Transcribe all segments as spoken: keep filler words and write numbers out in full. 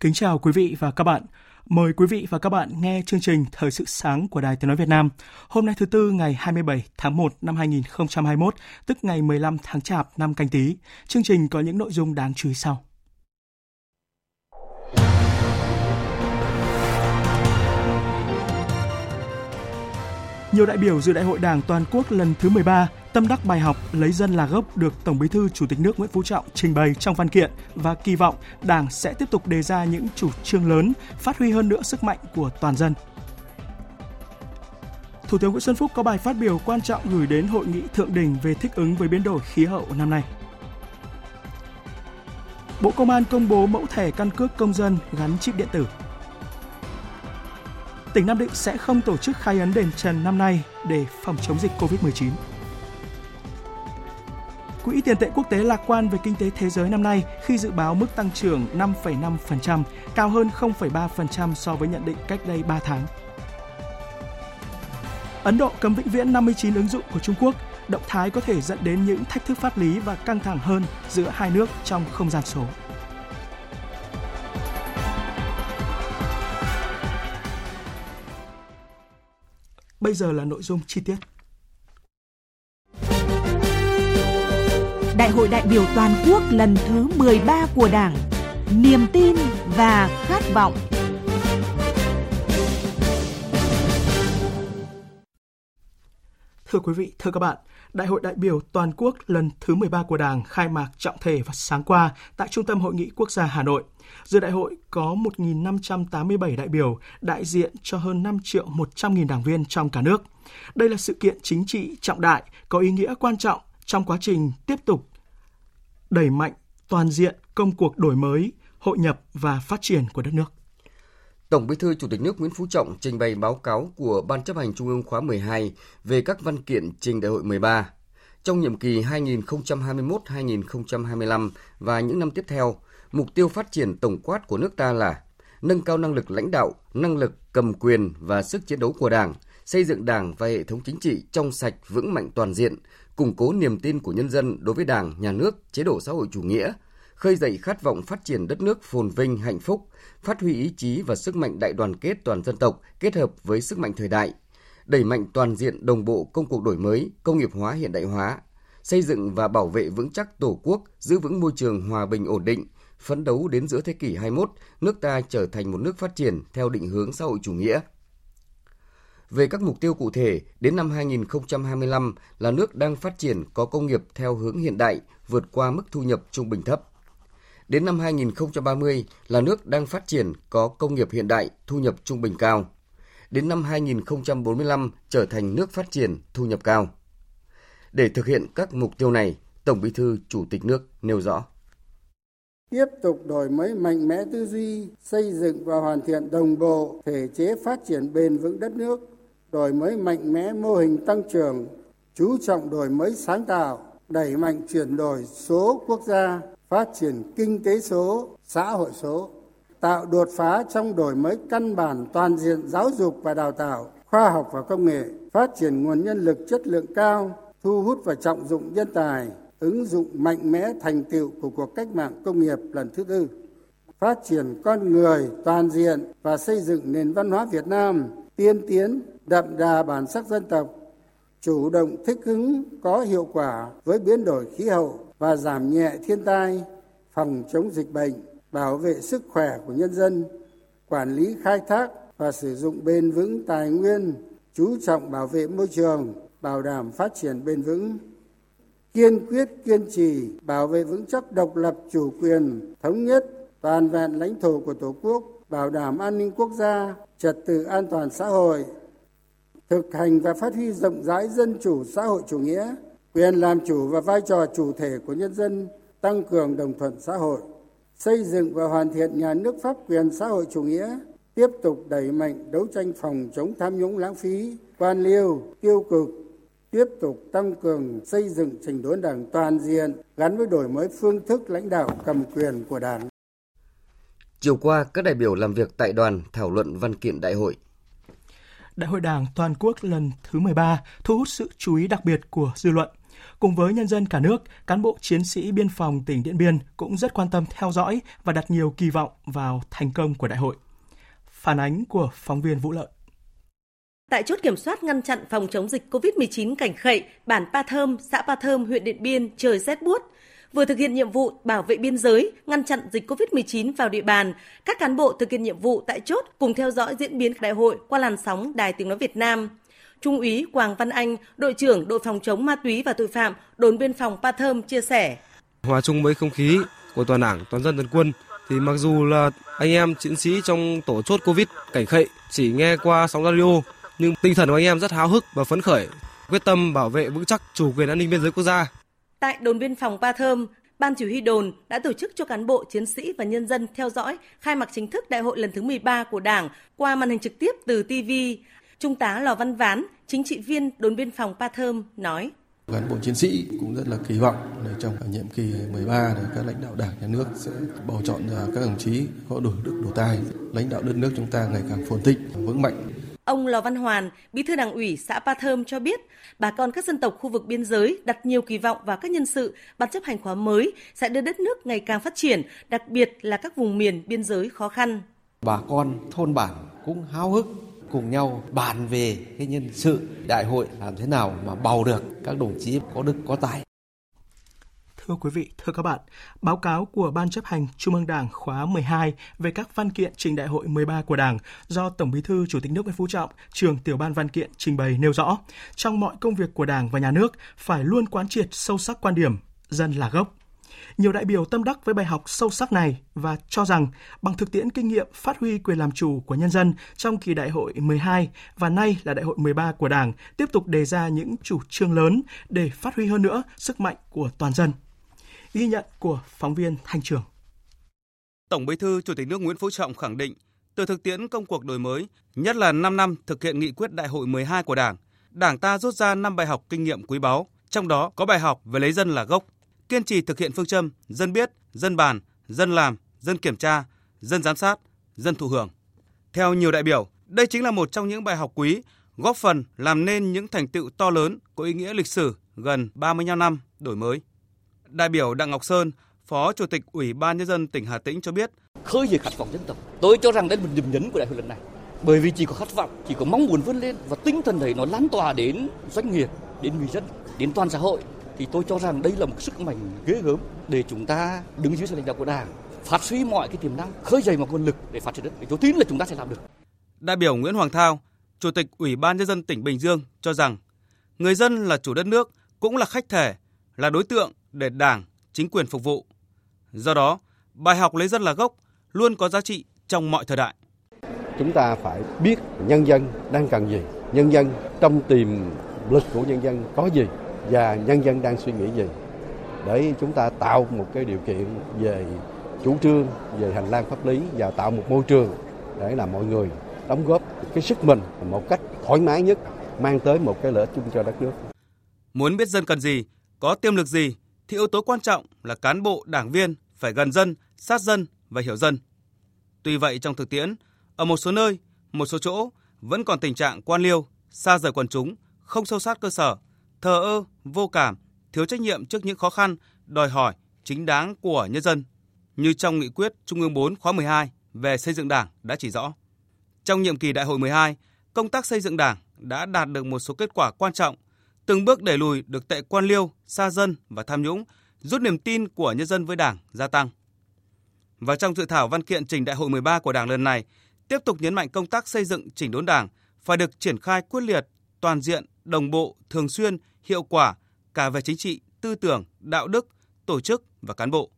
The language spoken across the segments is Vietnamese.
Kính chào quý vị và các bạn. Mời quý vị và các bạn nghe chương trình Thời sự sáng của Đài tiếng nói Việt Nam. Hôm nay thứ Tư ngày hai mươi bảy tháng một năm hai nghìn không trăm hai mươi mốt, tức ngày mười lăm tháng Chạp năm Canh Tý. Chương trình có những nội dung đáng chú ý sau. Nhiều đại biểu dự Đại hội Đảng toàn quốc lần thứ mười ba tâm đắc bài học lấy dân là gốc được Tổng Bí thư Chủ tịch nước Nguyễn Phú Trọng trình bày trong văn kiện và kỳ vọng Đảng sẽ tiếp tục đề ra những chủ trương lớn, phát huy hơn nữa sức mạnh của toàn dân. Thủ tướng Nguyễn Xuân Phúc có bài phát biểu quan trọng gửi đến Hội nghị Thượng đỉnh về thích ứng với biến đổi khí hậu năm nay. Bộ Công an công bố mẫu thẻ căn cước công dân gắn chip điện tử. Tỉnh Nam Định sẽ không tổ chức khai ấn đền Trần năm nay để phòng chống dịch cô vít mười chín. Quỹ tiền tệ quốc tế lạc quan về kinh tế thế giới năm nay khi dự báo mức tăng trưởng năm phẩy năm phần trăm, cao hơn không phẩy ba phần trăm so với nhận định cách đây ba tháng. Ấn Độ cấm vĩnh viễn năm mươi chín ứng dụng của Trung Quốc, động thái có thể dẫn đến những thách thức pháp lý và căng thẳng hơn giữa hai nước trong không gian số. Bây giờ là nội dung chi tiết. Đại hội đại biểu toàn quốc lần thứ mười ba của Đảng, niềm tin và khát vọng. Thưa quý vị, thưa các bạn, Đại hội đại biểu toàn quốc lần thứ mười ba của Đảng khai mạc trọng thể vào sáng qua tại Trung tâm Hội nghị Quốc gia Hà Nội. Dự đại hội có một nghìn năm trăm tám mươi bảy đại biểu, đại diện cho hơn năm triệu một trăm nghìn đảng viên trong cả nước. Đây là sự kiện chính trị trọng đại, có ý nghĩa quan trọng trong quá trình tiếp tục đẩy mạnh toàn diện công cuộc đổi mới, hội nhập và phát triển của đất nước. Tổng Bí thư Chủ tịch nước Nguyễn Phú Trọng trình bày báo cáo của Ban chấp hành Trung ương khóa mười hai về các văn kiện trình Đại hội mười ba. Trong nhiệm kỳ hai nghìn không trăm hai mươi mốt đến hai nghìn không trăm hai mươi lăm và những năm tiếp theo, mục tiêu phát triển tổng quát của nước ta là nâng cao năng lực lãnh đạo, năng lực cầm quyền và sức chiến đấu của Đảng, xây dựng Đảng và hệ thống chính trị trong sạch vững mạnh toàn diện, củng cố niềm tin của nhân dân đối với Đảng, nhà nước, chế độ xã hội chủ nghĩa, khơi dậy khát vọng phát triển đất nước phồn vinh, hạnh phúc, phát huy ý chí và sức mạnh đại đoàn kết toàn dân tộc kết hợp với sức mạnh thời đại, đẩy mạnh toàn diện đồng bộ công cuộc đổi mới, công nghiệp hóa hiện đại hóa, xây dựng và bảo vệ vững chắc Tổ quốc, giữ vững môi trường hòa bình ổn định, phấn đấu đến giữa thế kỷ hai mươi mốt, nước ta trở thành một nước phát triển theo định hướng xã hội chủ nghĩa. Về các mục tiêu cụ thể, đến năm hai nghìn không trăm hai mươi lăm là nước đang phát triển có công nghiệp theo hướng hiện đại, vượt qua mức thu nhập trung bình thấp. Đến năm hai nghìn không trăm ba mươi là nước đang phát triển có công nghiệp hiện đại, thu nhập trung bình cao. Đến năm hai nghìn không trăm bốn mươi lăm trở thành nước phát triển thu nhập cao. Để thực hiện các mục tiêu này, Tổng Bí thư Chủ tịch nước nêu rõ: tiếp tục đổi mới mạnh mẽ tư duy, xây dựng và hoàn thiện đồng bộ thể chế phát triển bền vững đất nước, đổi mới mạnh mẽ mô hình tăng trưởng, chú trọng đổi mới sáng tạo, đẩy mạnh chuyển đổi số quốc gia, phát triển kinh tế số, xã hội số, tạo đột phá trong đổi mới căn bản toàn diện giáo dục và đào tạo, khoa học và công nghệ, phát triển nguồn nhân lực chất lượng cao, thu hút và trọng dụng nhân tài, ứng dụng mạnh mẽ thành tựu của cuộc cách mạng công nghiệp lần thứ tư, phát triển con người toàn diện và xây dựng nền văn hóa Việt Nam tiên tiến, đậm đà bản sắc dân tộc, chủ động thích ứng có hiệu quả với biến đổi khí hậu và giảm nhẹ thiên tai, phòng chống dịch bệnh, bảo vệ sức khỏe của nhân dân, quản lý khai thác và sử dụng bền vững tài nguyên, chú trọng bảo vệ môi trường, bảo đảm phát triển bền vững. kiên quyết kiên trì bảo vệ vững chắc độc lập, chủ quyền, thống nhất, toàn vẹn lãnh thổ của Tổ quốc, bảo đảm an ninh quốc gia, trật tự an toàn xã hội, thực hành và phát huy rộng rãi dân chủ xã hội chủ nghĩa, quyền làm chủ và vai trò chủ thể của nhân dân, tăng cường đồng thuận xã hội, xây dựng và hoàn thiện nhà nước pháp quyền xã hội chủ nghĩa, tiếp tục đẩy mạnh đấu tranh phòng chống tham nhũng lãng phí, quan liêu, tiêu cực, tiếp tục tăng cường xây dựng chỉnh đốn Đảng toàn diện gắn với đổi mới phương thức lãnh đạo cầm quyền của Đảng. Chiều qua, các đại biểu làm việc tại đoàn thảo luận văn kiện đại hội. Đại hội Đảng toàn quốc lần thứ mười ba thu hút sự chú ý đặc biệt của dư luận. Cùng với nhân dân cả nước, cán bộ chiến sĩ biên phòng tỉnh Điện Biên cũng rất quan tâm theo dõi và đặt nhiều kỳ vọng vào thành công của đại hội. Phản ánh của phóng viên Vũ Lợi. Tại chốt kiểm soát ngăn chặn phòng chống dịch covid mười chín Cảnh Khậy, bản Pa Thơm, xã Pa Thơm, huyện Điện Biên, trời rét buốt. Vừa thực hiện nhiệm vụ bảo vệ biên giới, ngăn chặn dịch covid mười chín vào địa bàn, các cán bộ thực hiện nhiệm vụ tại chốt cùng theo dõi diễn biến đại hội qua làn sóng Đài Tiếng nói Việt Nam. Trung úy Quang Văn Anh, đội trưởng đội phòng chống ma túy và tội phạm, đồn biên phòng Pa Thơm chia sẻ: Hòa chung với không khí của toàn Đảng, toàn dân, toàn quân, thì mặc dù là anh em chiến sĩ trong tổ chốt Covid Cảnh Khậy chỉ nghe qua sóng radio, nhưng tinh thần của anh em rất háo hức và phấn khởi, quyết tâm bảo vệ vững chắc chủ quyền an ninh biên giới quốc gia. Tại đồn biên phòng Pa Thơm, Ban Chỉ huy đồn đã tổ chức cho cán bộ, chiến sĩ và nhân dân theo dõi khai mạc chính thức đại hội lần thứ mười ba của Đảng qua màn hình trực tiếp từ ti vi. Trung tá Lò Văn Ván, chính trị viên đồn biên phòng Pa Thơm nói: Cán bộ chiến sĩ cũng rất là kỳ vọng để trong nhiệm kỳ mười ba này, các lãnh đạo Đảng, nhà nước sẽ bầu chọn ra các đồng chí có đủ đức đủ tài, lãnh đạo đất nước chúng ta ngày càng phồn thịnh, vững mạnh. Ông Lò Văn Hoàn, bí thư Đảng ủy xã Pa Thơm cho biết, bà con các dân tộc khu vực biên giới đặt nhiều kỳ vọng vào các nhân sự Ban Chấp hành khóa mới sẽ đưa đất nước ngày càng phát triển, đặc biệt là các vùng miền biên giới khó khăn. Bà con thôn bản cũng háo hức cùng nhau bàn về cái nhân sự đại hội làm thế nào mà bầu được các đồng chí có đức có tài. Thưa quý vị, thưa các bạn, báo cáo của Ban Chấp hành Trung ương Đảng khóa mười hai về các văn kiện trình đại hội mười ba của Đảng do Tổng Bí thư Chủ tịch nước Nguyễn Phú Trọng, trưởng tiểu ban văn kiện trình bày nêu rõ, trong mọi công việc của Đảng và Nhà nước phải luôn quán triệt sâu sắc quan điểm dân là gốc. Nhiều đại biểu tâm đắc với bài học sâu sắc này và cho rằng bằng thực tiễn kinh nghiệm phát huy quyền làm chủ của nhân dân trong kỳ đại hội mười hai và nay là đại hội mười ba của Đảng tiếp tục đề ra những chủ trương lớn để phát huy hơn nữa sức mạnh của toàn dân. Ghi nhận của phóng viên Thanh Trường. Tổng Bí thư Chủ tịch nước Nguyễn Phú Trọng khẳng định, từ thực tiễn công cuộc đổi mới, nhất là năm năm thực hiện nghị quyết đại hội mười hai của Đảng, Đảng ta rút ra năm bài học kinh nghiệm quý báu, trong đó có bài học về lấy dân là gốc, kiên trì thực hiện phương châm dân biết, dân bàn, dân làm, dân kiểm tra, dân giám sát, dân thụ hưởng. Theo nhiều đại biểu, đây chính là một trong những bài học quý, góp phần làm nên những thành tựu to lớn có ý nghĩa lịch sử gần ba mươi lăm năm đổi mới. Đại biểu Đặng Ngọc Sơn, Phó Chủ tịch Ủy ban Nhân dân tỉnh Hà Tĩnh cho biết: Khơi dậy khát vọng dân tộc, tôi cho rằng đây là một điểm nhấn của đại hội lần này, bởi vì chỉ có khát vọng, chỉ có mong muốn vươn lên và tinh thần đấy nó lan tỏa đến doanh nghiệp, đến người dân, đến toàn xã hội, thì tôi cho rằng đây là một sức mạnh ghê gớm để chúng ta đứng dưới sự lãnh đạo của Đảng, phát huy mọi cái tiềm năng, khơi dậy mọi nguồn lực để phát triển đất, để tôi tin là chúng ta sẽ làm được. Đại biểu Nguyễn Hoàng Thao, Chủ tịch Ủy ban Nhân dân tỉnh Bình Dương cho rằng người dân là chủ đất nước, cũng là khách thể, là đối tượng để Đảng, chính quyền phục vụ. Do đó, bài học lấy dân là gốc luôn có giá trị trong mọi thời đại. Chúng ta phải biết nhân dân đang cần gì, nhân dân trong tiềm lực của nhân dân có gì và nhân dân đang suy nghĩ gì để chúng ta tạo một cái điều kiện về chủ trương, về hành lang pháp lý và tạo một môi trường để là mọi người đóng góp cái sức mình một cách thoải mái nhất, mang tới một cái lợi ích chung cho đất nước. Muốn biết dân cần gì, có tiềm lực gì thì yếu tố quan trọng là cán bộ, đảng viên phải gần dân, sát dân và hiểu dân. Tuy vậy trong thực tiễn, ở một số nơi, một số chỗ vẫn còn tình trạng quan liêu, xa rời quần chúng, không sâu sát cơ sở, thờ ơ, vô cảm, thiếu trách nhiệm trước những khó khăn, đòi hỏi chính đáng của nhân dân, như trong nghị quyết Trung ương bốn khóa mười hai về xây dựng Đảng đã chỉ rõ. Trong nhiệm kỳ đại hội mười hai, công tác xây dựng Đảng đã đạt được một số kết quả quan trọng, từng bước đẩy lùi được tệ quan liêu, xa dân và tham nhũng, giúp niềm tin của nhân dân với Đảng gia tăng. Và trong dự thảo văn kiện trình đại hội mười ba của Đảng lần này, tiếp tục nhấn mạnh công tác xây dựng chỉnh đốn Đảng phải được triển khai quyết liệt, toàn diện, đồng bộ, thường xuyên, hiệu quả cả về chính trị, tư tưởng, đạo đức, tổ chức và cán bộ.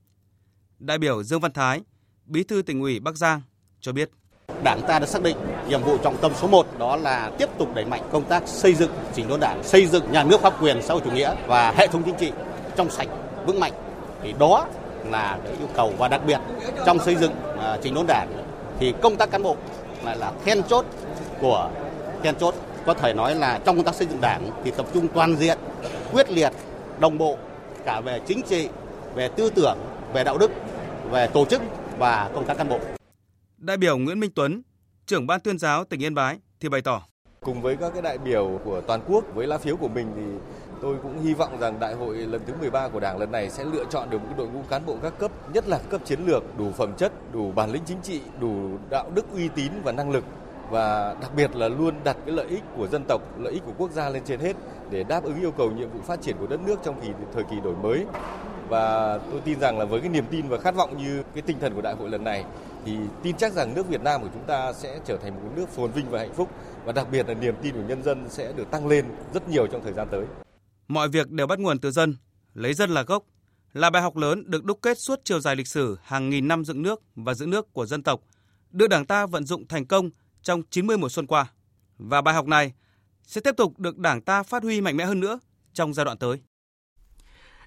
Đại biểu Dương Văn Thái, Bí thư Tỉnh ủy Bắc Giang cho biết: Đảng ta đã xác định nhiệm vụ trọng tâm số một đó là tiếp tục đẩy mạnh công tác xây dựng chỉnh đốn Đảng, xây dựng nhà nước pháp quyền xã hội chủ nghĩa và hệ thống chính trị trong sạch, vững mạnh. Thì đó là cái yêu cầu, và đặc biệt trong xây dựng uh, chỉnh đốn Đảng thì công tác cán bộ lại là then chốt của then chốt. Có thể nói là trong công tác xây dựng Đảng thì tập trung toàn diện, quyết liệt, đồng bộ cả về chính trị, về tư tưởng, về đạo đức, về tổ chức và công tác cán bộ. Đại biểu Nguyễn Minh Tuấn, trưởng ban tuyên giáo tỉnh Yên Bái thì bày tỏ: Cùng với các cái đại biểu của toàn quốc với lá phiếu của mình thì tôi cũng hy vọng rằng đại hội lần thứ mười ba của Đảng lần này sẽ lựa chọn được một đội ngũ cán bộ các cấp, nhất là cấp chiến lược, đủ phẩm chất, đủ bản lĩnh chính trị, đủ đạo đức, uy tín và năng lực, và đặc biệt là luôn đặt cái lợi ích của dân tộc, lợi ích của quốc gia lên trên hết để đáp ứng yêu cầu nhiệm vụ phát triển của đất nước trong kỳ thời kỳ đổi mới. Và tôi tin rằng là với cái niềm tin và khát vọng như cái tinh thần của đại hội lần này thì tin chắc rằng nước Việt Nam của chúng ta sẽ trở thành một nước phồn vinh và hạnh phúc, và đặc biệt là niềm tin của nhân dân sẽ được tăng lên rất nhiều trong thời gian tới. Mọi việc đều bắt nguồn từ dân, lấy dân là gốc, là bài học lớn được đúc kết suốt chiều dài lịch sử hàng nghìn năm dựng nước và giữ nước của dân tộc, đưa Đảng ta vận dụng thành công trong chín mươi mùa xuân qua. Và bài học này sẽ tiếp tục được Đảng ta phát huy mạnh mẽ hơn nữa trong giai đoạn tới.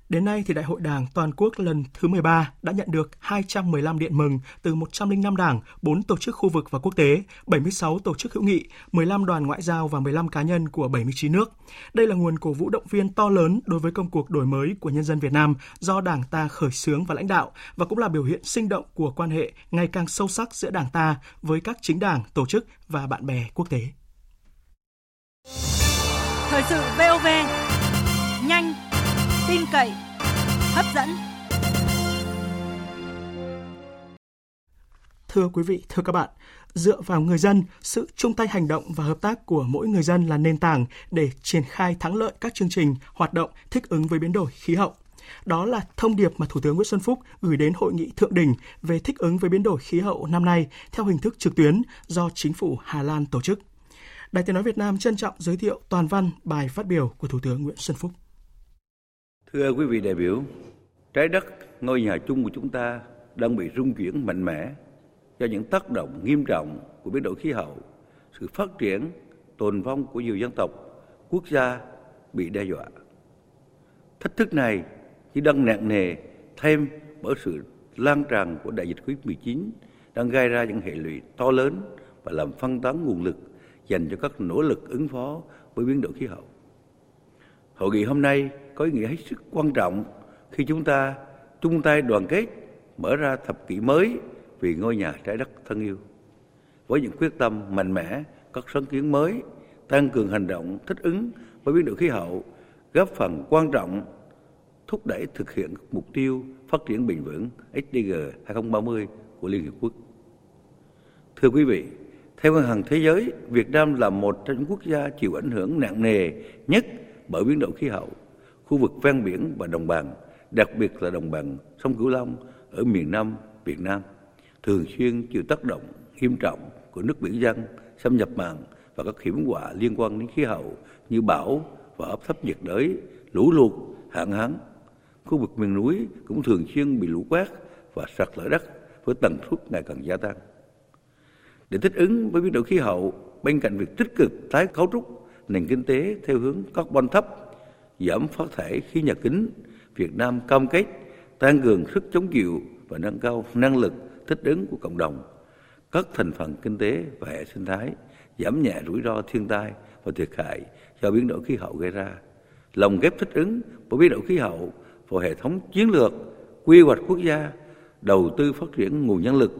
Đến nay thì Đại hội Đảng toàn quốc lần thứ mười ba đã nhận được hai trăm mười lăm điện mừng từ một trăm lẻ năm đảng, bốn tổ chức khu vực và quốc tế, bảy mươi sáu tổ chức hữu nghị, mười lăm đoàn ngoại giao và mười lăm cá nhân của bảy mươi chín nước. Đây là nguồn cổ vũ động viên to lớn đối với công cuộc đổi mới của nhân dân Việt Nam do Đảng ta khởi xướng và lãnh đạo, và cũng là biểu hiện sinh động của quan hệ ngày càng sâu sắc giữa Đảng ta với các chính đảng, tổ chức và bạn bè quốc tế. Thời sự vê o vê, nhanh, tin cậy, hấp dẫn. Thưa quý vị, thưa các bạn, dựa vào người dân, sự chung tay hành động và hợp tác của mỗi người dân là nền tảng để triển khai thắng lợi các chương trình, hoạt động thích ứng với biến đổi khí hậu. Đó là thông điệp mà Thủ tướng Nguyễn Xuân Phúc gửi đến hội nghị thượng đỉnh về thích ứng với biến đổi khí hậu năm nay theo hình thức trực tuyến do chính phủ Hà Lan tổ chức. Đài Tiếng nói Việt Nam trân trọng giới thiệu toàn văn bài phát biểu của Thủ tướng Nguyễn Xuân Phúc. Thưa quý vị đại biểu, trái đất, ngôi nhà chung của chúng ta đang bị rung chuyển mạnh mẽ do những tác động nghiêm trọng của biến đổi khí hậu, sự phát triển, tồn vong của nhiều dân tộc, quốc gia bị đe dọa. Thách thức này chỉ đang nặng nề thêm bởi sự lan tràn của đại dịch covid mười chín đang gây ra những hệ lụy to lớn và làm phân tán nguồn lực dành cho các nỗ lực ứng phó với biến đổi khí hậu. Hội nghị hôm nay có ý nghĩa hết sức quan trọng khi chúng ta chung tay đoàn kết mở ra thập kỷ mới vì ngôi nhà trái đất thân yêu. Với những quyết tâm mạnh mẽ, các sáng kiến mới, tăng cường hành động thích ứng với biến đổi khí hậu, góp phần quan trọng thúc đẩy thực hiện mục tiêu phát triển bền vững ét đê giê hai không ba không của Liên Hiệp Quốc. Thưa quý vị, theo Ngân hàng Thế giới, Việt Nam là một trong những quốc gia chịu ảnh hưởng nặng nề nhất bởi biến đổi khí hậu, khu vực ven biển và đồng bằng, đặc biệt là đồng bằng sông Cửu Long ở miền Nam Việt Nam, thường xuyên chịu tác động nghiêm trọng của nước biển dân, xâm nhập mặn và các hiểm họa liên quan đến khí hậu như bão và áp thấp nhiệt đới, lũ lụt, hạn hán. Khu vực miền núi cũng thường xuyên bị lũ quét và sạt lở đất với tần suất ngày càng gia tăng. Để thích ứng với biến đổi khí hậu, bên cạnh việc tích cực tái cấu trúc nền kinh tế theo hướng carbon thấp, giảm phát thải khí nhà kính, Việt Nam cam kết tăng cường sức chống chịu và nâng cao năng lực thích ứng của cộng đồng, các thành phần kinh tế và hệ sinh thái, giảm nhẹ rủi ro thiên tai và thiệt hại do biến đổi khí hậu gây ra, lồng ghép thích ứng với biến đổi khí hậu vào hệ thống chiến lược, quy hoạch quốc gia, đầu tư phát triển nguồn nhân lực,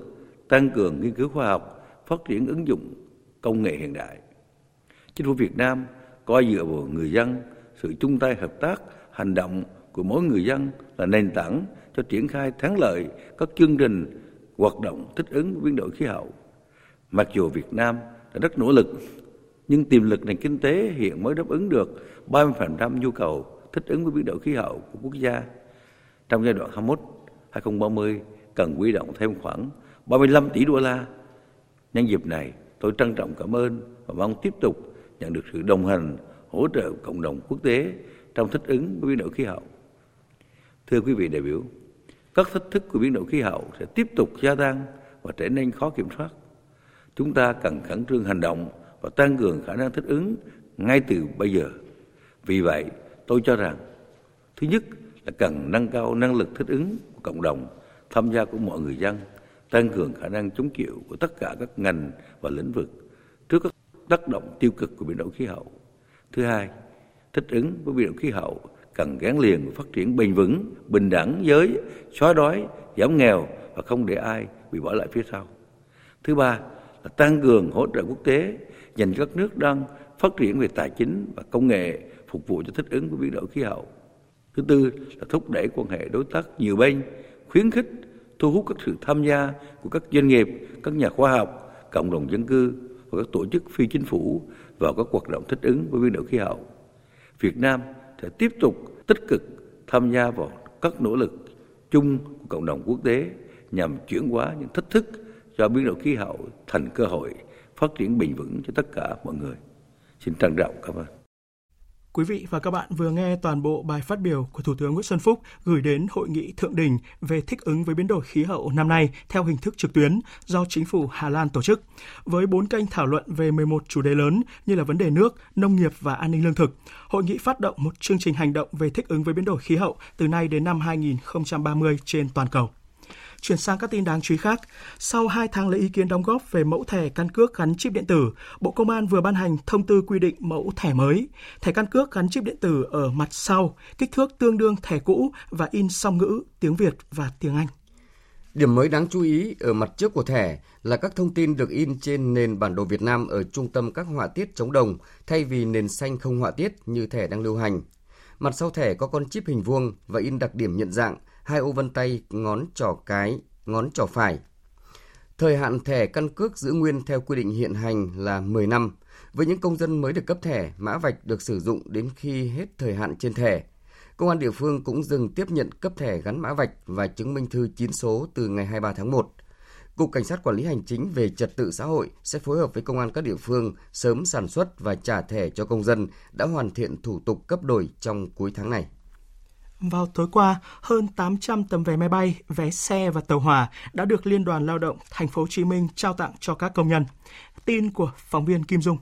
tăng cường nghiên cứu khoa học, phát triển ứng dụng công nghệ hiện đại. Chính phủ Việt Nam coi dựa vào người dân, sự chung tay hợp tác, hành động của mỗi người dân là nền tảng cho triển khai thắng lợi các chương trình hoạt động thích ứng với biến đổi khí hậu. Mặc dù Việt Nam đã rất nỗ lực, nhưng tiềm lực nền kinh tế hiện mới đáp ứng được ba mươi phần trăm nhu cầu thích ứng với biến đổi khí hậu của quốc gia. Trong giai đoạn hai mươi mốt đến hai không ba không, cần huy động thêm khoảng ba mươi lăm tỷ đô la. Nhân dịp này, tôi trân trọng cảm ơn và mong tiếp tục nhận được sự đồng hành, hỗ trợ cộng đồng quốc tế trong thích ứng với biến đổi khí hậu. Thưa quý vị đại biểu, các thách thức của biến đổi khí hậu sẽ tiếp tục gia tăng và trở nên khó kiểm soát. Chúng ta cần khẩn trương hành động và tăng cường khả năng thích ứng ngay từ bây giờ. Vì vậy, tôi cho rằng, thứ nhất là cần nâng cao năng lực thích ứng của cộng đồng, tham gia của mọi người dân, tăng cường khả năng chống chịu của tất cả các ngành và lĩnh vực trước các tác động tiêu cực của biến đổi khí hậu. Thứ hai, thích ứng với biến đổi khí hậu cần gắn liền với phát triển bền vững, bình đẳng giới, xóa đói, giảm nghèo và không để ai bị bỏ lại phía sau. Thứ ba là tăng cường hỗ trợ quốc tế dành cho các nước đang phát triển về tài chính và công nghệ phục vụ cho thích ứng với biến đổi khí hậu. Thứ tư là thúc đẩy quan hệ đối tác nhiều bên, khuyến khích, thu hút các sự tham gia của các doanh nghiệp, các nhà khoa học, cộng đồng dân cư và các tổ chức phi chính phủ vào các hoạt động thích ứng với biến đổi khí hậu. Việt Nam sẽ tiếp tục tích cực tham gia vào các nỗ lực chung của cộng đồng quốc tế nhằm chuyển hóa những thách thức do biến đổi khí hậu thành cơ hội phát triển bền vững cho tất cả mọi người. Xin trân trọng cảm ơn. Quý vị và các bạn vừa nghe toàn bộ bài phát biểu của Thủ tướng Nguyễn Xuân Phúc gửi đến Hội nghị Thượng đỉnh về thích ứng với biến đổi khí hậu năm nay theo hình thức trực tuyến do chính phủ Hà Lan tổ chức, với bốn kênh thảo luận về mười một chủ đề lớn như là vấn đề nước, nông nghiệp và an ninh lương thực. Hội nghị phát động một chương trình hành động về thích ứng với biến đổi khí hậu từ nay đến năm hai không ba không trên toàn cầu. Chuyển sang các tin đáng chú ý khác, sau hai tháng lấy ý kiến đóng góp về mẫu thẻ căn cước gắn chip điện tử, Bộ Công an vừa ban hành thông tư quy định mẫu thẻ mới. Thẻ căn cước gắn chip điện tử ở mặt sau, kích thước tương đương thẻ cũ và in song ngữ tiếng Việt và tiếng Anh. Điểm mới đáng chú ý ở mặt trước của thẻ là các thông tin được in trên nền bản đồ Việt Nam ở trung tâm các họa tiết chống đồng thay vì nền xanh không họa tiết như thẻ đang lưu hành. Mặt sau thẻ có con chip hình vuông và in đặc điểm nhận dạng, hai ô vân tay ngón trỏ cái, ngón trỏ phải. Thời hạn thẻ căn cước giữ nguyên theo quy định hiện hành là mười năm. Với những công dân mới được cấp thẻ, mã vạch được sử dụng đến khi hết thời hạn trên thẻ. Công an địa phương cũng dừng tiếp nhận cấp thẻ gắn mã vạch và chứng minh thư chín số từ ngày hai mươi ba tháng một. Cục Cảnh sát Quản lý Hành chính về Trật tự Xã hội sẽ phối hợp với công an các địa phương sớm sản xuất và trả thẻ cho công dân đã hoàn thiện thủ tục cấp đổi trong cuối tháng này. Vào tối qua, hơn tám trăm tấm vé máy bay, vé xe và tàu hỏa đã được Liên đoàn Lao động Thành phố Hồ Chí Minh trao tặng cho các công nhân. Tin của phóng viên Kim Dung.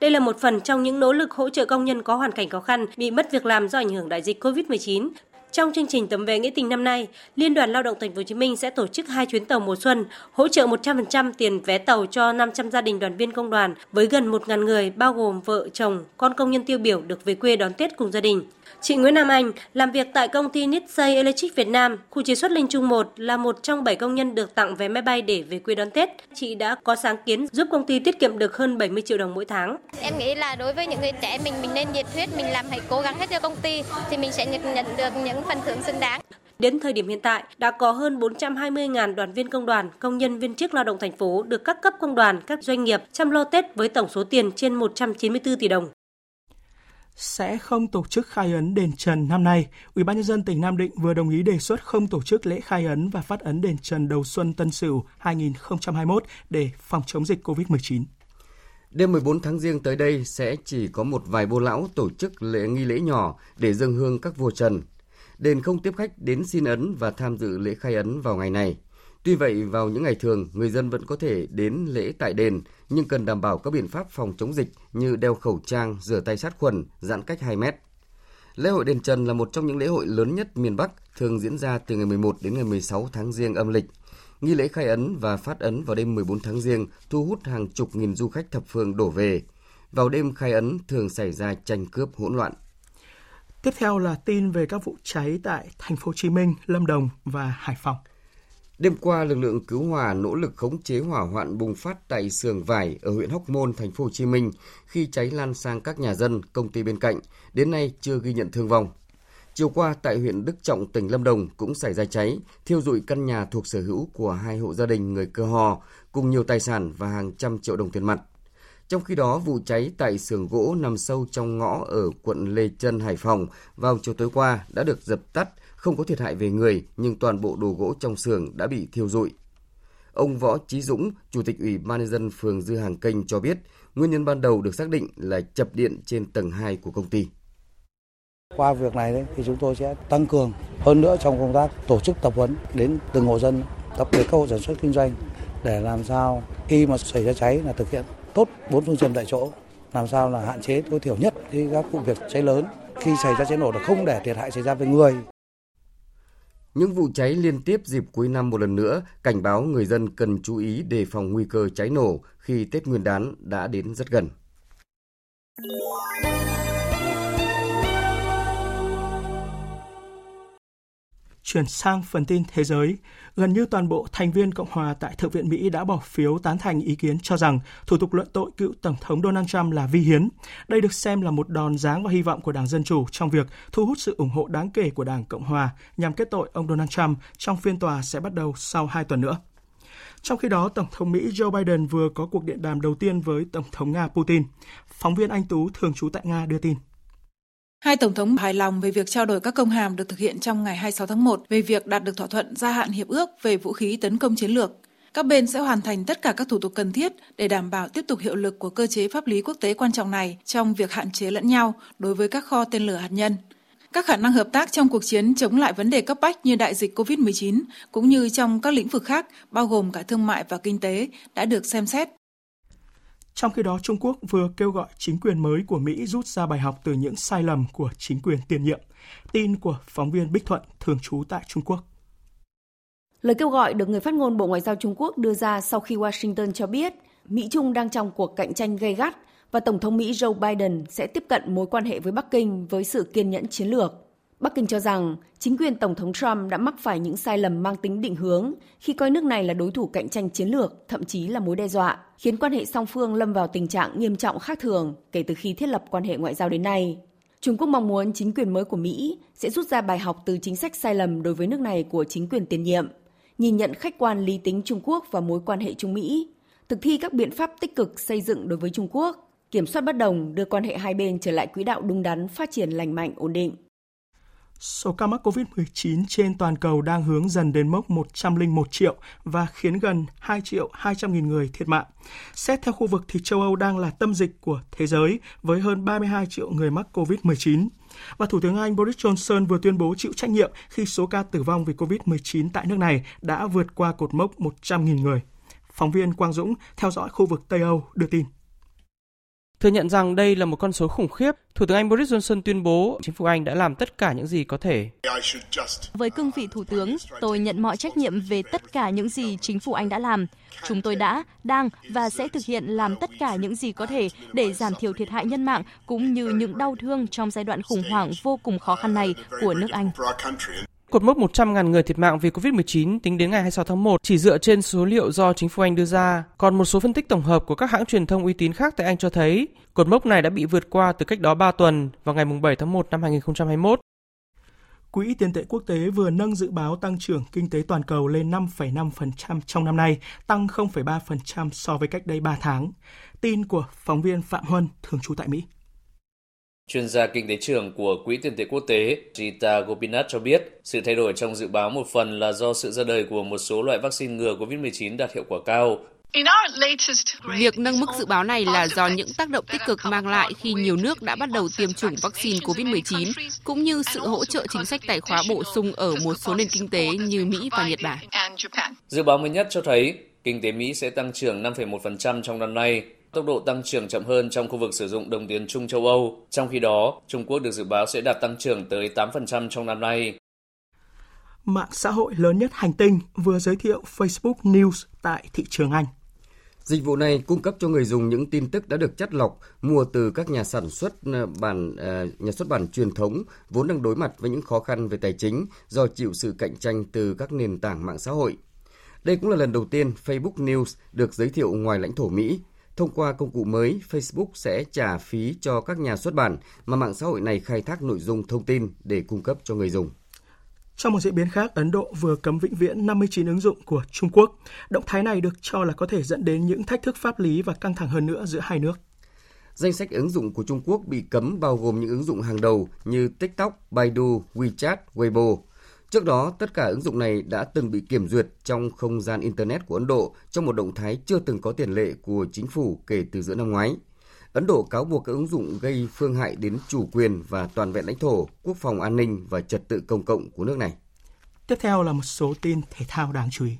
Đây là một phần trong những nỗ lực hỗ trợ công nhân có hoàn cảnh khó khăn bị mất việc làm do ảnh hưởng đại dịch covid mười chín. Trong chương trình tấm vé nghĩa tình năm nay, Liên đoàn Lao động Thành phố Hồ Chí Minh sẽ tổ chức hai chuyến tàu mùa xuân, hỗ trợ một trăm phần trăm tiền vé tàu cho năm trăm gia đình đoàn viên công đoàn với gần một nghìn người bao gồm vợ, chồng, con công nhân tiêu biểu được về quê đón Tết cùng gia đình. Chị Nguyễn Nam Anh làm việc tại công ty Nitsay Electric Việt Nam, khu chế xuất Linh Trung một là một trong bảy công nhân được tặng vé máy bay để về quê đón Tết. Chị đã có sáng kiến giúp công ty tiết kiệm được hơn bảy mươi triệu đồng mỗi tháng. Em nghĩ là đối với những người trẻ mình mình nên nhiệt huyết, mình làm hãy cố gắng hết cho công ty thì mình sẽ nhận được những phần thưởng xứng đáng. Đến thời điểm hiện tại, đã có hơn bốn trăm hai mươi nghìn đoàn viên công đoàn, công nhân viên chức lao động thành phố được các cấp công đoàn, các doanh nghiệp chăm lo Tết với tổng số tiền trên một trăm chín mươi tư tỷ đồng. Sẽ không tổ chức khai ấn đền Trần năm nay, Ủy ban nhân dân tỉnh Nam Định vừa đồng ý đề xuất không tổ chức lễ khai ấn và phát ấn đền Trần đầu xuân Tân Sửu hai không hai mốt để phòng chống dịch covid mười chín. Đêm mười bốn tháng Giêng tới đây sẽ chỉ có một vài bô lão tổ chức lễ nghi lễ nhỏ để dâng hương các vua Trần. Đền không tiếp khách đến xin ấn và tham dự lễ khai ấn vào ngày này. Tuy vậy, vào những ngày thường, người dân vẫn có thể đến lễ tại đền, nhưng cần đảm bảo các biện pháp phòng chống dịch như đeo khẩu trang, rửa tay sát khuẩn, giãn cách hai mét. Lễ hội đền Trần là một trong những lễ hội lớn nhất miền Bắc, thường diễn ra từ ngày mười một đến ngày mười sáu tháng Giêng âm lịch. Nghi lễ khai ấn và phát ấn vào đêm mười bốn tháng Giêng thu hút hàng chục nghìn du khách thập phương đổ về. Vào đêm khai ấn thường xảy ra tranh cướp hỗn loạn. Tiếp theo là tin về các vụ cháy tại Thành phố Hồ Chí Minh, Lâm Đồng và Hải Phòng. Đêm qua, lực lượng cứu hỏa nỗ lực khống chế hỏa hoạn bùng phát tại xưởng vải ở huyện Hóc Môn, Thành phố Hồ Chí Minh khi cháy lan sang các nhà dân, công ty bên cạnh. Đến nay chưa ghi nhận thương vong. Chiều qua tại huyện Đức Trọng, tỉnh Lâm Đồng cũng xảy ra cháy, thiêu rụi căn nhà thuộc sở hữu của hai hộ gia đình người Cơ Hò cùng nhiều tài sản và hàng trăm triệu đồng tiền mặt. Trong khi đó, vụ cháy tại xưởng gỗ nằm sâu trong ngõ ở quận Lê Chân, Hải Phòng vào chiều tối qua đã được dập tắt, không có thiệt hại về người nhưng toàn bộ đồ gỗ trong xưởng đã bị thiêu rụi. Ông Võ Trí Dũng, Chủ tịch Ủy ban nhân dân phường Dư Hàng Kênh cho biết, nguyên nhân ban đầu được xác định là chập điện trên tầng hai của công ty. Qua việc này đấy, thì chúng tôi sẽ tăng cường hơn nữa trong công tác tổ chức tập huấn đến từng hộ dân, tập đến các hộ sản xuất kinh doanh để làm sao khi mà xảy ra cháy là thực hiện tốt bốn phương châm tại chỗ, làm sao là hạn chế tối thiểu nhất các vụ việc cháy lớn. Khi xảy ra cháy nổ là không để thiệt hại xảy ra với người. Những vụ cháy liên tiếp dịp cuối năm một lần nữa cảnh báo người dân cần chú ý đề phòng nguy cơ cháy nổ khi Tết Nguyên đán đã đến rất gần. Chuyển sang phần tin thế giới, gần như toàn bộ thành viên Cộng hòa tại Thượng viện Mỹ đã bỏ phiếu tán thành ý kiến cho rằng thủ tục luận tội cựu Tổng thống Donald Trump là vi hiến. Đây được xem là một đòn giáng vào hy vọng của Đảng Dân Chủ trong việc thu hút sự ủng hộ đáng kể của Đảng Cộng hòa nhằm kết tội ông Donald Trump trong phiên tòa sẽ bắt đầu sau hai tuần nữa. Trong khi đó, Tổng thống Mỹ Joe Biden vừa có cuộc điện đàm đầu tiên với Tổng thống Nga Putin. Phóng viên Anh Tú thường trú tại Nga đưa tin. Hai Tổng thống hài lòng về việc trao đổi các công hàm được thực hiện trong ngày hai mươi sáu tháng một về việc đạt được thỏa thuận gia hạn hiệp ước về vũ khí tấn công chiến lược. Các bên sẽ hoàn thành tất cả các thủ tục cần thiết để đảm bảo tiếp tục hiệu lực của cơ chế pháp lý quốc tế quan trọng này trong việc hạn chế lẫn nhau đối với các kho tên lửa hạt nhân. Các khả năng hợp tác trong cuộc chiến chống lại vấn đề cấp bách như đại dịch covid mười chín cũng như trong các lĩnh vực khác bao gồm cả thương mại và kinh tế đã được xem xét. Trong khi đó, Trung Quốc vừa kêu gọi chính quyền mới của Mỹ rút ra bài học từ những sai lầm của chính quyền tiền nhiệm. Tin của phóng viên Bích Thuận thường trú tại Trung Quốc. Lời kêu gọi được người phát ngôn Bộ Ngoại giao Trung Quốc đưa ra sau khi Washington cho biết Mỹ-Trung đang trong cuộc cạnh tranh gay gắt và Tổng thống Mỹ Joe Biden sẽ tiếp cận mối quan hệ với Bắc Kinh với sự kiên nhẫn chiến lược. Bắc Kinh cho rằng chính quyền Tổng thống Trump đã mắc phải những sai lầm mang tính định hướng khi coi nước này là đối thủ cạnh tranh chiến lược, thậm chí là mối đe dọa, khiến quan hệ song phương lâm vào tình trạng nghiêm trọng khác thường kể từ khi thiết lập quan hệ ngoại giao đến nay. Trung Quốc mong muốn chính quyền mới của Mỹ sẽ rút ra bài học từ chính sách sai lầm đối với nước này của chính quyền tiền nhiệm, nhìn nhận khách quan lý tính Trung Quốc và mối quan hệ Trung-Mỹ, thực thi các biện pháp tích cực xây dựng đối với Trung Quốc, kiểm soát bất đồng, đưa quan hệ hai bên trở lại quỹ đạo đúng đắn, phát triển lành mạnh, ổn định. Số ca mắc covid mười chín trên toàn cầu đang hướng dần đến mốc một trăm lẻ một triệu và khiến gần hai triệu hai trăm nghìn người thiệt mạng. Xét theo khu vực thì châu Âu đang là tâm dịch của thế giới với hơn ba mươi hai triệu người mắc covid mười chín. Và Thủ tướng Anh Boris Johnson vừa tuyên bố chịu trách nhiệm khi số ca tử vong vì covid mười chín tại nước này đã vượt qua cột mốc một trăm nghìn người. Phóng viên Quang Dũng theo dõi khu vực Tây Âu đưa tin. Thừa nhận rằng đây là một con số khủng khiếp, Thủ tướng Anh Boris Johnson tuyên bố chính phủ Anh đã làm tất cả những gì có thể. Với cương vị Thủ tướng, tôi nhận mọi trách nhiệm về tất cả những gì chính phủ Anh đã làm. Chúng tôi đã, đang và sẽ thực hiện làm tất cả những gì có thể để giảm thiểu thiệt hại nhân mạng cũng như những đau thương trong giai đoạn khủng hoảng vô cùng khó khăn này của nước Anh. Cột mốc một trăm nghìn người thiệt mạng vì covid mười chín tính đến ngày hai mươi sáu tháng một chỉ dựa trên số liệu do chính phủ Anh đưa ra. Còn một số phân tích tổng hợp của các hãng truyền thông uy tín khác tại Anh cho thấy, cột mốc này đã bị vượt qua từ cách đó ba tuần vào ngày bảy tháng một năm hai nghìn không trăm hai mươi mốt. Quỹ tiền tệ quốc tế vừa nâng dự báo tăng trưởng kinh tế toàn cầu lên năm phẩy năm phần trăm trong năm nay, tăng không phẩy ba phần trăm so với cách đây ba tháng. Tin của phóng viên Phạm Huân, thường trú tại Mỹ. Chuyên gia kinh tế trưởng của Quỹ tiền tệ quốc tế Gita Gopinath cho biết sự thay đổi trong dự báo một phần là do sự ra đời của một số loại vaccine ngừa covid mười chín đạt hiệu quả cao. Việc nâng mức dự báo này là do những tác động tích cực mang lại khi nhiều nước đã bắt đầu tiêm chủng vaccine covid mười chín, cũng như sự hỗ trợ chính sách tài khóa bổ sung ở một số nền kinh tế như Mỹ và Nhật Bản. Dự báo mới nhất cho thấy kinh tế Mỹ sẽ tăng trưởng năm phẩy một phần trăm trong năm nay. Tốc độ tăng trưởng chậm hơn trong khu vực sử dụng đồng tiền chung châu Âu. Trong khi đó, Trung Quốc được dự báo sẽ đạt tăng trưởng tới tám phần trăm trong năm nay. Mạng xã hội lớn nhất hành tinh vừa giới thiệu Facebook News tại thị trường Anh. Dịch vụ này cung cấp cho người dùng những tin tức đã được chắt lọc, mua từ các nhà sản xuất bản nhà xuất bản truyền thống vốn đang đối mặt với những khó khăn về tài chính do chịu sự cạnh tranh từ các nền tảng mạng xã hội. Đây cũng là lần đầu tiên Facebook News được giới thiệu ngoài lãnh thổ Mỹ. Thông qua công cụ mới, Facebook sẽ trả phí cho các nhà xuất bản mà mạng xã hội này khai thác nội dung thông tin để cung cấp cho người dùng. Trong một diễn biến khác, Ấn Độ vừa cấm vĩnh viễn năm mươi chín ứng dụng của Trung Quốc. Động thái này được cho là có thể dẫn đến những thách thức pháp lý và căng thẳng hơn nữa giữa hai nước. Danh sách ứng dụng của Trung Quốc bị cấm bao gồm những ứng dụng hàng đầu như TikTok, Baidu, WeChat, Weibo. Trước đó, tất cả ứng dụng này đã từng bị kiểm duyệt trong không gian Internet của Ấn Độ trong một động thái chưa từng có tiền lệ của chính phủ kể từ giữa năm ngoái. Ấn Độ cáo buộc các ứng dụng gây phương hại đến chủ quyền và toàn vẹn lãnh thổ, quốc phòng an ninh và trật tự công cộng của nước này. Tiếp theo là một số tin thể thao đáng chú ý.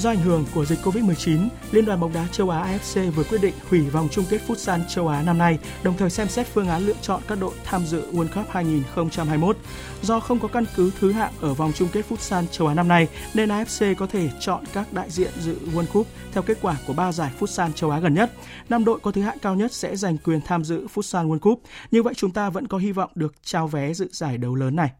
Do ảnh hưởng của dịch covid mười chín, Liên đoàn bóng đá châu Á A F C vừa quyết định hủy vòng chung kết Futsal châu Á năm nay, đồng thời xem xét phương án lựa chọn các đội tham dự World Cup hai không hai mốt. Do không có căn cứ thứ hạng ở vòng chung kết Futsal châu Á năm nay, nên A F C có thể chọn các đại diện dự World Cup theo kết quả của ba giải Futsal châu Á gần nhất. Năm đội có thứ hạng cao nhất sẽ giành quyền tham dự Futsal World Cup, như vậy chúng ta vẫn có hy vọng được trao vé dự giải đấu lớn này.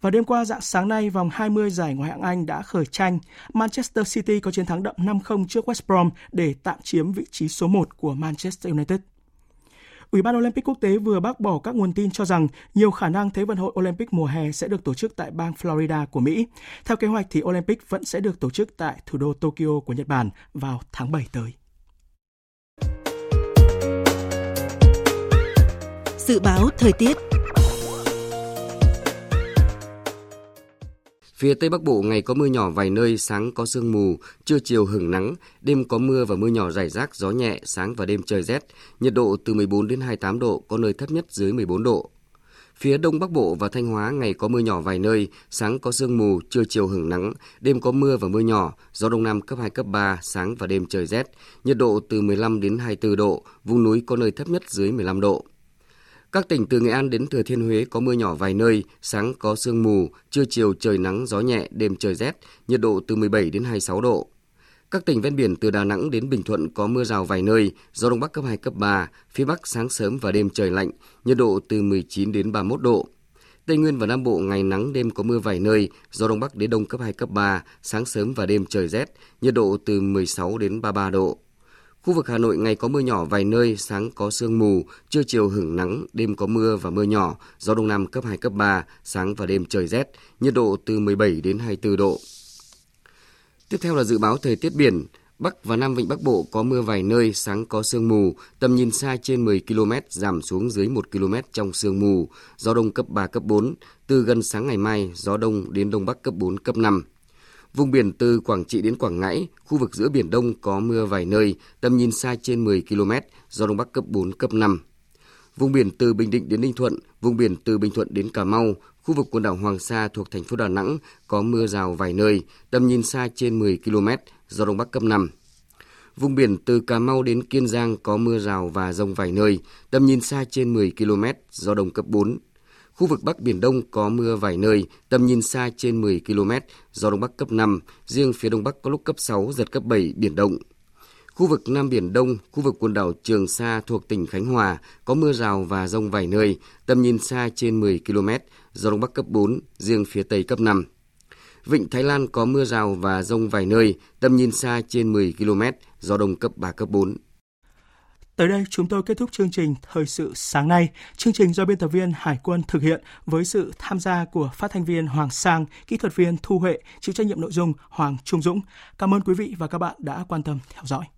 Và đêm qua dạng sáng nay, vòng hai mươi giải Ngoại hạng Anh đã khởi tranh. Manchester City có chiến thắng đậm năm không trước West Brom để tạm chiếm vị trí số một của Manchester United. Ủy ban Olympic quốc tế vừa bác bỏ các nguồn tin cho rằng nhiều khả năng Thế vận hội Olympic mùa hè sẽ được tổ chức tại bang Florida của Mỹ. Theo kế hoạch thì Olympic vẫn sẽ được tổ chức tại thủ đô Tokyo của Nhật Bản vào tháng bảy tới. Dự báo thời tiết. Phía Tây Bắc Bộ ngày có mưa nhỏ vài nơi, sáng có sương mù, trưa chiều hửng nắng, đêm có mưa và mưa nhỏ rải rác, gió nhẹ, sáng và đêm trời rét, nhiệt độ từ mười bốn đến hai mươi tám độ, có nơi thấp nhất dưới mười bốn độ. Phía Đông Bắc Bộ và Thanh Hóa ngày có mưa nhỏ vài nơi, sáng có sương mù, trưa chiều hửng nắng, đêm có mưa và mưa nhỏ, gió Đông Nam cấp hai, cấp ba, sáng và đêm trời rét, nhiệt độ từ mười lăm đến hai mươi bốn độ, vùng núi có nơi thấp nhất dưới mười lăm độ. Các tỉnh từ Nghệ An đến Thừa Thiên Huế có mưa nhỏ vài nơi, sáng có sương mù, trưa chiều trời nắng, gió nhẹ, đêm trời rét, nhiệt độ từ mười bảy đến hai mươi sáu độ. Các tỉnh ven biển từ Đà Nẵng đến Bình Thuận có mưa rào vài nơi, gió Đông Bắc cấp hai, cấp ba, phía Bắc sáng sớm và đêm trời lạnh, nhiệt độ từ mười chín đến ba mươi mốt độ. Tây Nguyên và Nam Bộ ngày nắng, đêm có mưa vài nơi, gió Đông Bắc đến Đông cấp hai, cấp ba, sáng sớm và đêm trời rét, nhiệt độ từ mười sáu đến ba mươi ba độ. Khu vực Hà Nội ngày có mưa nhỏ vài nơi, sáng có sương mù, trưa chiều hửng nắng, đêm có mưa và mưa nhỏ, gió Đông Nam cấp hai, cấp ba, sáng và đêm trời rét, nhiệt độ từ mười bảy đến hai mươi bốn độ. Tiếp theo là dự báo thời tiết biển. Bắc và Nam Vịnh Bắc Bộ có mưa vài nơi, sáng có sương mù, tầm nhìn xa trên mười ki lô mét, giảm xuống dưới một ki lô mét trong sương mù, gió Đông cấp ba, cấp bốn, từ gần sáng ngày mai, gió Đông đến Đông Bắc cấp bốn, cấp năm. Vùng biển từ Quảng Trị đến Quảng Ngãi, khu vực giữa Biển Đông có mưa vài nơi, tầm nhìn xa trên mười ki lô mét, gió Đông Bắc cấp bốn, cấp năm. Vùng biển từ Bình Định đến Ninh Thuận, vùng biển từ Bình Thuận đến Cà Mau, khu vực quần đảo Hoàng Sa thuộc thành phố Đà Nẵng có mưa rào vài nơi, tầm nhìn xa trên mười ki lô mét, gió Đông Bắc cấp năm. Vùng biển từ Cà Mau đến Kiên Giang có mưa rào và dông vài nơi, tầm nhìn xa trên mười ki lô mét, gió Đông cấp bốn. Khu vực Bắc Biển Đông có mưa vài nơi, tầm nhìn xa trên mười ki lô mét, gió Đông Bắc cấp năm, riêng phía Đông Bắc có lúc cấp sáu, giật cấp bảy, biển động. Khu vực Nam Biển Đông, khu vực quần đảo Trường Sa thuộc tỉnh Khánh Hòa có mưa rào và dông vài nơi, tầm nhìn xa trên mười ki lô mét, gió Đông Bắc cấp bốn, riêng phía Tây cấp năm. Vịnh Thái Lan có mưa rào và dông vài nơi, tầm nhìn xa trên mười ki lô mét, gió Đông cấp ba, cấp bốn. Tới đây chúng tôi kết thúc chương trình Thời sự sáng nay. Chương trình do biên tập viên Hải Quân thực hiện với sự tham gia của phát thanh viên Hoàng Sang, kỹ thuật viên Thu Huệ, chịu trách nhiệm nội dung Hoàng Trung Dũng. Cảm ơn quý vị và các bạn đã quan tâm theo dõi.